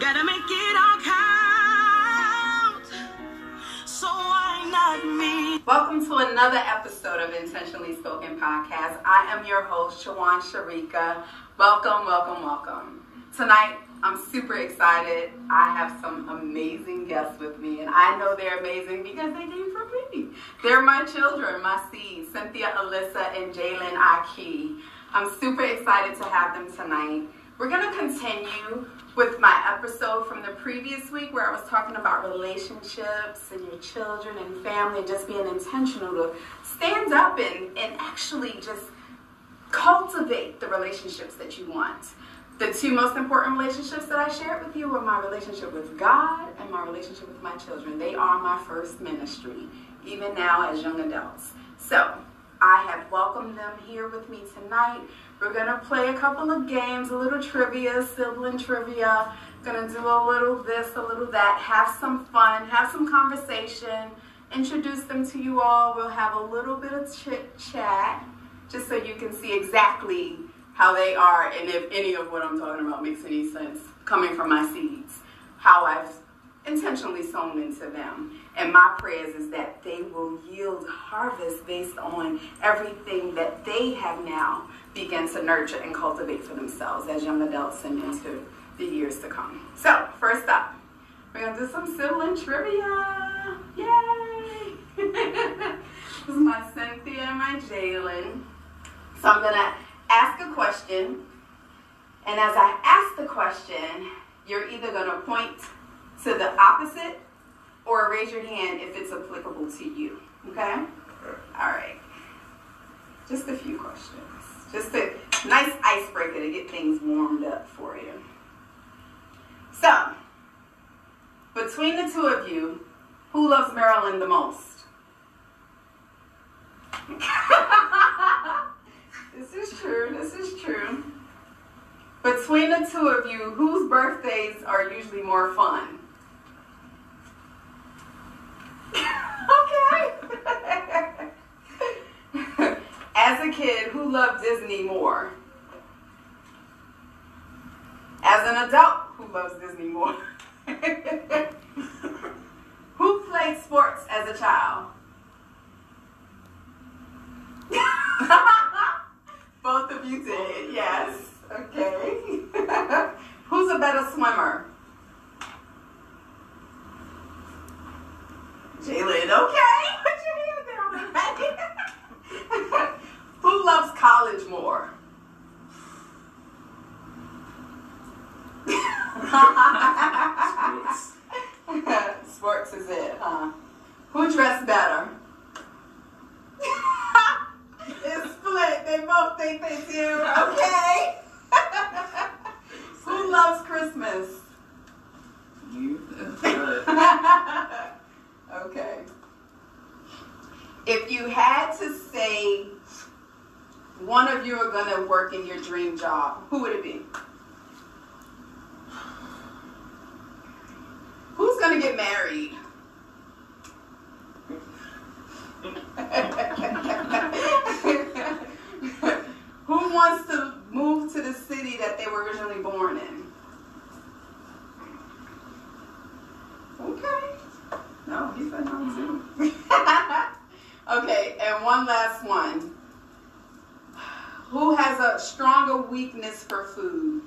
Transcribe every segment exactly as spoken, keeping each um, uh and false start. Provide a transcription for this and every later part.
Gotta make it all count, so why not me? Welcome to another episode of Intentionally Spoken Podcast. I am your host, Shawan Sharika. Welcome, welcome, welcome. Tonight, I'm super excited. I have some amazing guests with me, and I know they're amazing because they came from me. They're my children, my seeds, Cynthia Alyssa and Jalen Ikey. I'm super excited to have them tonight. We're going to continue with my episode from the previous week where I was talking about relationships and your children and family, and just being intentional to stand up and, and actually just cultivate the relationships that you want. The two most important relationships that I shared with you were my relationship with God and my relationship with my children. They are my first ministry, even now as young adults. So I have welcomed them here with me tonight. We're going to play a couple of games, a little trivia, sibling trivia. Going to do a little this, a little that, have some fun, have some conversation, introduce them to you all. We'll have a little bit of chit-chat just so you can see exactly how they are, and if any of what I'm talking about makes any sense coming from my seeds, how I've intentionally sown into them. And my prayers is that they will yield harvest based on everything that they have now begun to nurture and cultivate for themselves as young adults and into the years to come. So, first up, we're going to do some sibling trivia. Yay! This is my Cynthia and my Jalen. So I'm going to ask a question, and as I ask the question, you're either going to point to the opposite or raise your hand if it's applicable to you. Okay? All right. Just a few questions. Just a nice icebreaker to get things warmed up for you. So, between the two of you, who loves Maryland the most? This is true. This is true. Between the two of you, whose birthdays are usually more fun? Okay. As a kid, who loved Disney more? As an adult, who loves Disney more? Who played sports as a child? Both of you did, yes. Okay. Who's a better swimmer? Jalen, okay. Put your hand down, right? Who loves college more? Sports. Sports is it, huh? Who dressed better? It's split. They both think they do. Okay. Who loves Christmas? You. That's right. Okay. If you had to say one of you are going to work in your dream job, who would it be? Who's going to get married? Who wants to move to the city that they were originally born in? Okay. No, he said no too. Okay, and one last one. Who has a stronger weakness for food?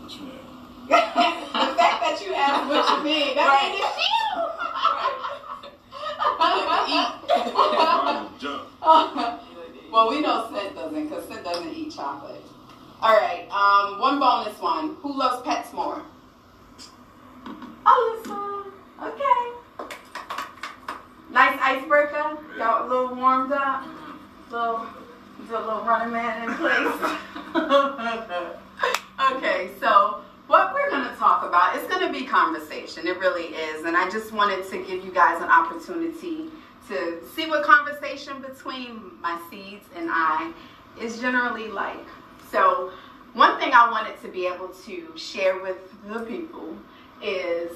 What you mean? The fact that you asked what you mean. That right. Made it feel. I eat. Jump. Well, we know Sid doesn't, because Sid doesn't eat chocolate. All right, um, one bonus one. Who loves pets more? Alyssa. Okay. Nice icebreaker. Y'all a little warmed up. Little, a little running man in place. Okay, so what we're going to talk about, it's going to be conversation. It really is. And I just wanted to give you guys an opportunity to see what conversation between my seeds and I is generally like. So one thing I wanted to be able to share with the people is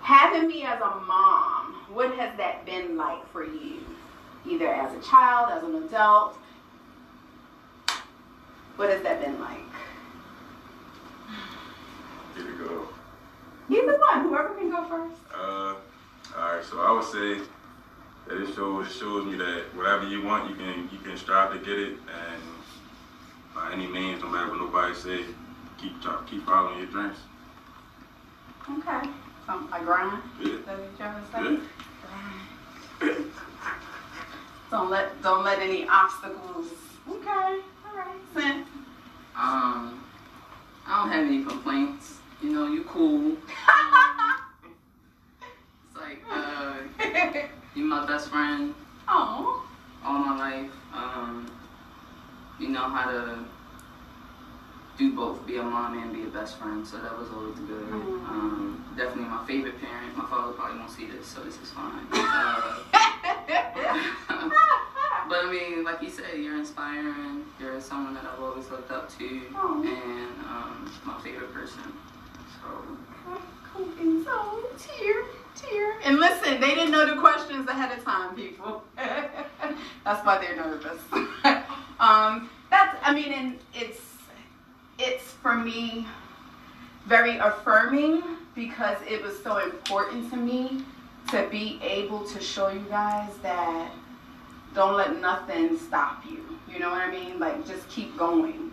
having me as a mom. What has that been like for you? Either as a child, as an adult. What has that been like? Uh, all right, so I would say that it shows it shows me that whatever you want, you can you can strive to get it, and by any means, no matter what nobody say, keep keep following your dreams. Okay, some like grind. Yeah. That's what you're trying to say. Yeah. Don't let don't let any obstacles. Okay, all right, Sam. Um, I don't have any complaints. You know, you cool. It's like, uh, you my best friend. Oh. All my life. Um, you know how to do both, be a mom and be a best friend. So that was always good. Mm-hmm. Um, definitely my favorite parent. My father probably won't see this, so this is fine. Uh, but I mean, like you said, you're inspiring. You're someone that I've always looked up to, oh. and um, my favorite person. So, so cheer, cheer, and listen. They didn't know the questions ahead of time, people. That's why they're nervous. um, that's. I mean, and it's it's for me very affirming because it was so important to me to be able to show you guys that. Don't let nothing stop you. You know what I mean? Like, just keep going.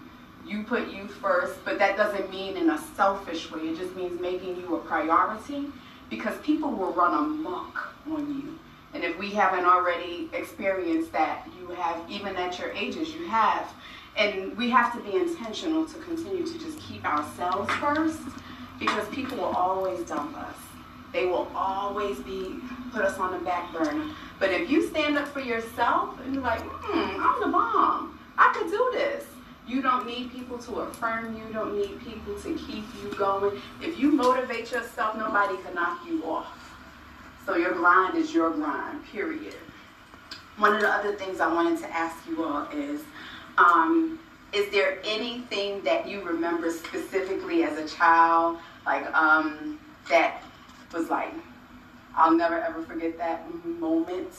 You put you first, but that doesn't mean in a selfish way. It just means making you a priority because people will run amok on you. And if we haven't already experienced that, you have, even at your ages, you have. And we have to be intentional to continue to just keep ourselves first because people will always dump us. They will always be, put us on the back burner. But if you stand up for yourself and you're like, hmm, I'm the bomb. I could do this. You don't need people to affirm you. You don't need people to keep you going. If you motivate yourself, nobody can knock you off. So your grind is your grind, period. One of the other things I wanted to ask you all is, um, is there anything that you remember specifically as a child, like um, that was like, I'll never ever forget that moment,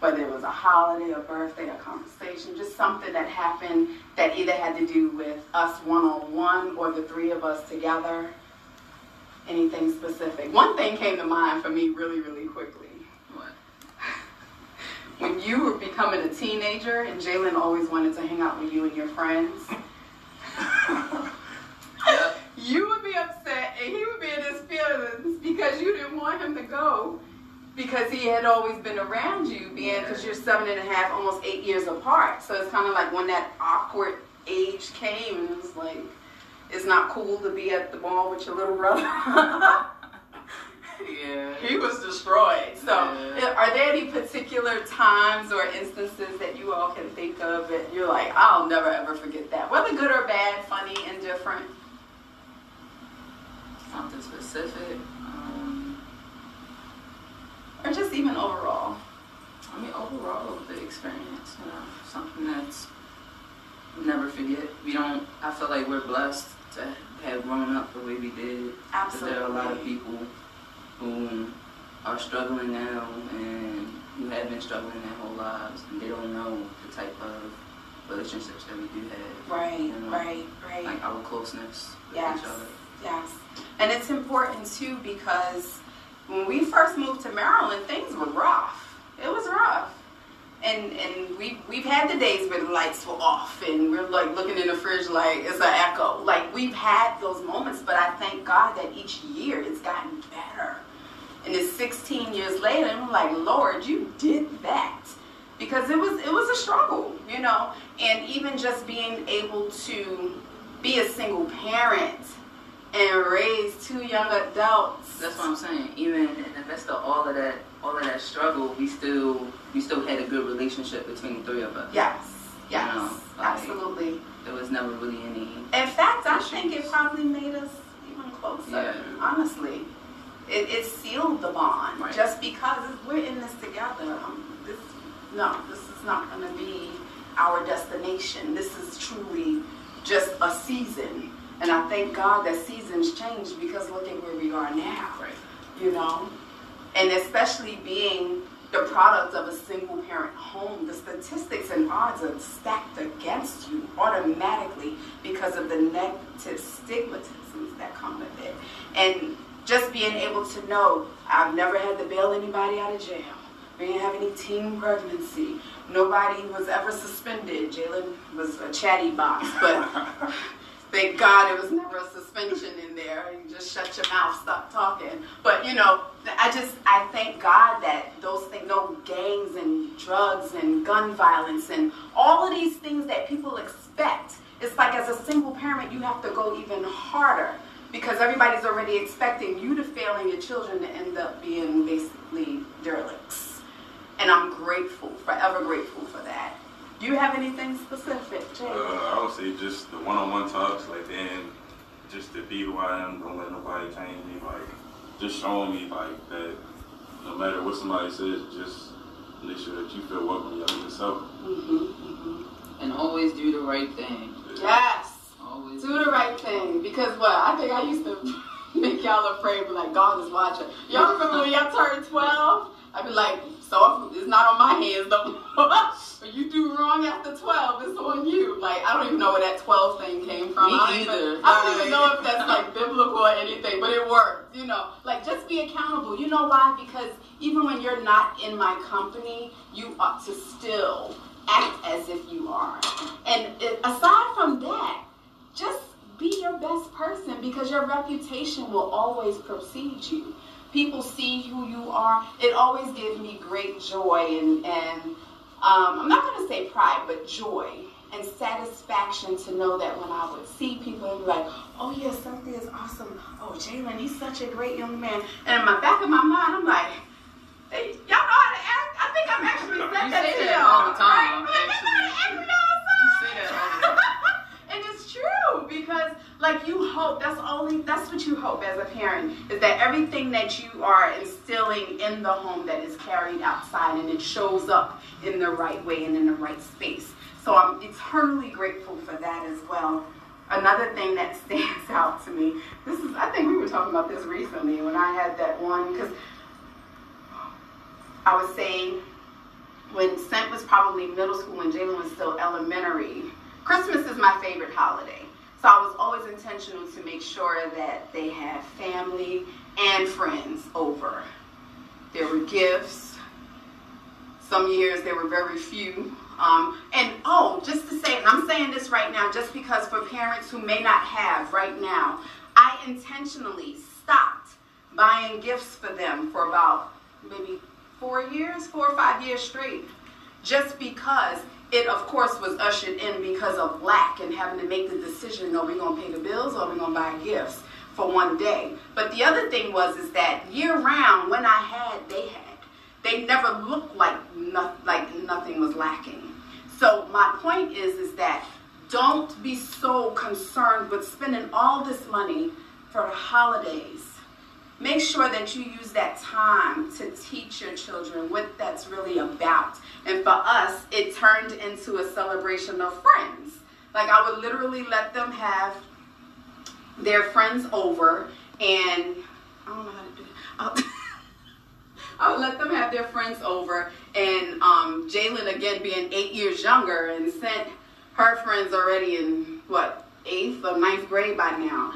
whether it was a holiday, a birthday, a conversation, just something that happened that either had to do with us one-on-one or the three of us together, anything specific. One thing came to mind for me really, really quickly. What? When you were becoming a teenager and Jalen always wanted to hang out with you and your friends, you would be upset and he would be in his feelings because you didn't want him to go because he had always been around you being because you're seven and a half, almost eight years apart. So it's kind of like when that awkward age came and it was like, it's not cool to be at the ball with your little brother. Yeah. He was destroyed. So yeah. Are there any particular times or instances that you all can think of that you're like, I'll never ever forget that? Whether good or bad, funny, indifferent. Something specific, um, or just even overall. I mean, overall, the experience, you know, something that's never forget. We don't. I feel like we're blessed to have grown up the way we did. Absolutely. But there are a lot of people who are struggling now and who have been struggling their whole lives, and they don't know the type of relationships that we do have. Right. You know? Right. Right. Like our closeness with yes. each other. Yes. And it's important, too, because when we first moved to Maryland, things were rough. It was rough. And and we, we've had the days where the lights were off and we're, like, looking in the fridge like it's an echo. Like, we've had those moments, but I thank God that each year it's gotten better. And it's sixteen years later, and we're like, Lord, you did that. Because it was it was a struggle, you know. And even just being able to be a single parent and raise two young adults. That's what I'm saying. Even in the midst of all of that, all of that struggle, we still, we still had a good relationship between the three of us. Yes, yes, you know, like, absolutely. There was never really any. In fact, I think it probably made us even closer. Yeah. Honestly, it, it sealed the bond. Right. Just because we're in this together. Um, this, no, this is not going to be our destination. This is truly just a season. And I thank God that seasons change because look at where we are now, right. You know? And especially being the product of a single-parent home, the statistics and odds are stacked against you automatically because of the negative stigmatisms that come with it. And just being able to know I've never had to bail anybody out of jail. We didn't have any teen pregnancy. Nobody was ever suspended. Jalen was a chatty box, but thank God it was never a suspension in there. You just shut your mouth, stop talking. But, you know, I just, I thank God that those things, no gangs and drugs and gun violence and all of these things that people expect. It's like as a single parent, you have to go even harder because everybody's already expecting you to fail and your children to end up being basically derelicts. And I'm grateful, forever grateful for that. Do you have anything specific, Jay? Uh, I would say just the one-on-one talks, like, and just to be who I am, don't let nobody change me, like, just showing me, like, that no matter what somebody says, just make sure that you feel welcome yourself. Mm-hmm, mm-hmm. And always do the right thing. Yeah. Yes. Always do the right thing. Because, well, I think I used to make y'all afraid, but, like, God is watching. Y'all remember when y'all turned twelve? I'd be like, so it's not on my hands though. If you do wrong after twelve, it's on you. Like, I don't even know where that twelve thing came from. Me I don't either. Even, I don't right. even know if that's like biblical or anything, but it worked, you know. Like, just be accountable. You know why? Because even when you're not in my company, you ought to still act as if you are. And it, aside from that, just be your best person because your reputation will always precede you. People see who you are. It always gives me great joy and, and um, I'm not going to say pride, but joy and satisfaction to know that when I would see people and be like, oh yeah, Cynthia is awesome. Oh, Jalen, he's such a great young man. And in my back of my mind, I'm like, hey, y'all know how to act? I think I'm actually that that to y'all. All the time. Right? Actually, like, you say that all the time. And it's true because, like, you hope, that's only, that's what you hope as a parent, is that everything that you are instilling in the home that is carried outside and it shows up in the right way and in the right space. So I'm eternally grateful for that as well. Another thing that stands out to me, this is, I think we were talking about this recently when I had that one, because I was saying when Scent was probably middle school and Jalen was still elementary, Christmas is my favorite holiday. So I was always intentional to make sure that they had family and friends over. There were gifts. Some years there were very few. Um, and oh, just to say, and I'm saying this right now just because for parents who may not have right now, I intentionally stopped buying gifts for them for about maybe four years, four or five years straight, just because it, of course, was ushered in because of lack and having to make the decision, no, we're going to pay the bills or we're going to buy gifts for one day. But the other thing was is that year round, when I had, they had. They never looked like, no, like nothing was lacking. So my point is, is that don't be so concerned with spending all this money for the holidays. Make sure that you use that time to teach your children what that's really about. And for us, it turned into a celebration of friends. Like, I would literally let them have their friends over, and I don't know how to do it. I would let them have their friends over, and um, Jalen, again, being eight years younger, and sent her friends already in, what, eighth or ninth grade by now.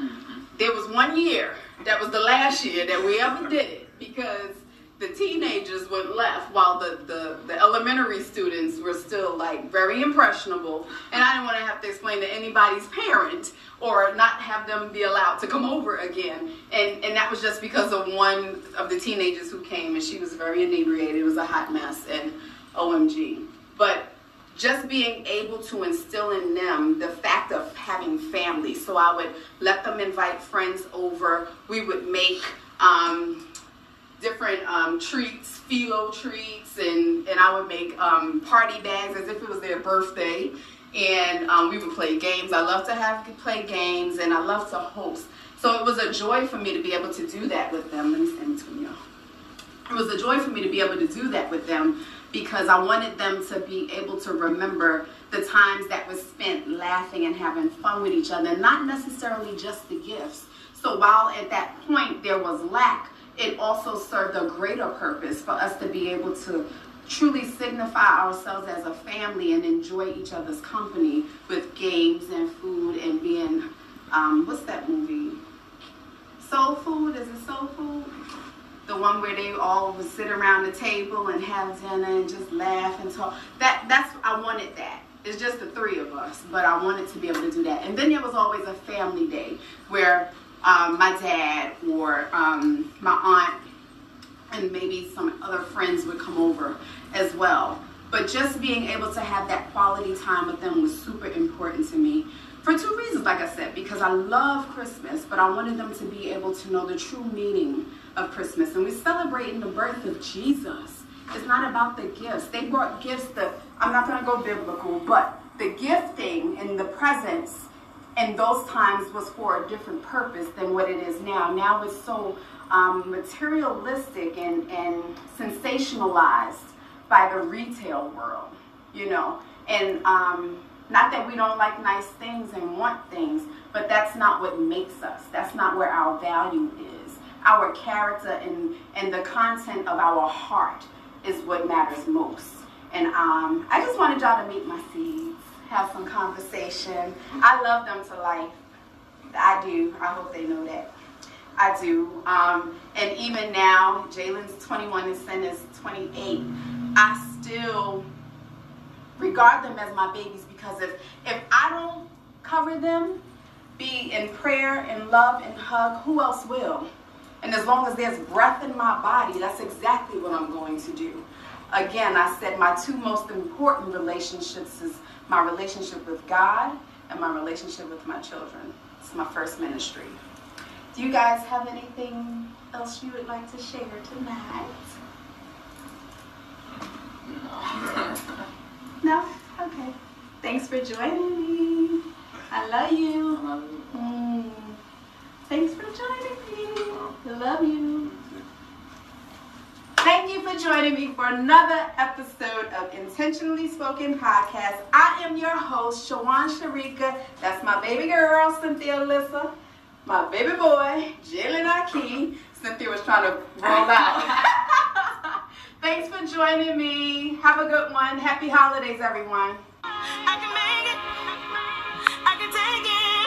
There was one year. That was the last year that we ever did it because the teenagers went left while the, the, the elementary students were still, like, very impressionable. And I didn't want to have to explain to anybody's parent or not have them be allowed to come over again. And, and that was just because of one of the teenagers who came, and she was very inebriated. It was a hot mess, and O M G. But just being able to instill in them the fact of having family. So I would let them invite friends over. We would make um, different um, treats, phyllo treats, and, and I would make um, party bags as if it was their birthday. And um, we would play games. I love to have to play games, and I love to host. So it was a joy for me to be able to do that with them. Let me stand between y'all. It was a joy for me to be able to do that with them, because I wanted them to be able to remember the times that was spent laughing and having fun with each other, not necessarily just the gifts. So while at that point there was lack, it also served a greater purpose for us to be able to truly signify ourselves as a family and enjoy each other's company with games and food and being, um, what's that movie? soul food, is it soul food? The one where they all would sit around the table and have dinner and just laugh and talk. That that's I wanted that. It's just the three of us, but I wanted to be able to do that. And then there was always a family day where um, my dad or um, my aunt and maybe some other friends would come over as well. But just being able to have that quality time with them was super important to me for two reasons, like I said, because I love Christmas, but I wanted them to be able to know the true meaning of Christmas. And we're celebrating the birth of Jesus. It's not about the gifts. They brought gifts that, I'm not going to go biblical, but the gifting and the presents in those times was for a different purpose than what it is now. Now it's so um, materialistic and, and sensationalized by the retail world, you know. And um, not that we don't like nice things and want things, but that's not what makes us. That's not where our value is. Our character and, and the content of our heart is what matters most. And um, I just wanted y'all to meet my seeds, have some conversation. I love them to life. I do. I hope they know that. I do. Um, and even now, Jalen's twenty-one and Cindy's twenty-eight. I still regard them as my babies because if, if I don't cover them, be in prayer and love and hug, who else will? And as long as there's breath in my body, that's exactly what I'm going to do. Again, I said my two most important relationships is my relationship with God and my relationship with my children. It's my first ministry. Do you guys have anything else you would like to share tonight? No? Okay. Thanks for joining me. I love you. Mm. Thanks for joining me. I love you. Thank you for joining me for another episode of Intentionally Spoken Podcast. I am your host, Shawan Sharika. That's my baby girl, Cynthia Alyssa. My baby boy, Jalen Ikey. Cynthia was trying to roll out. Thanks for joining me. Have a good one. Happy holidays, everyone. I can make it. I can take it.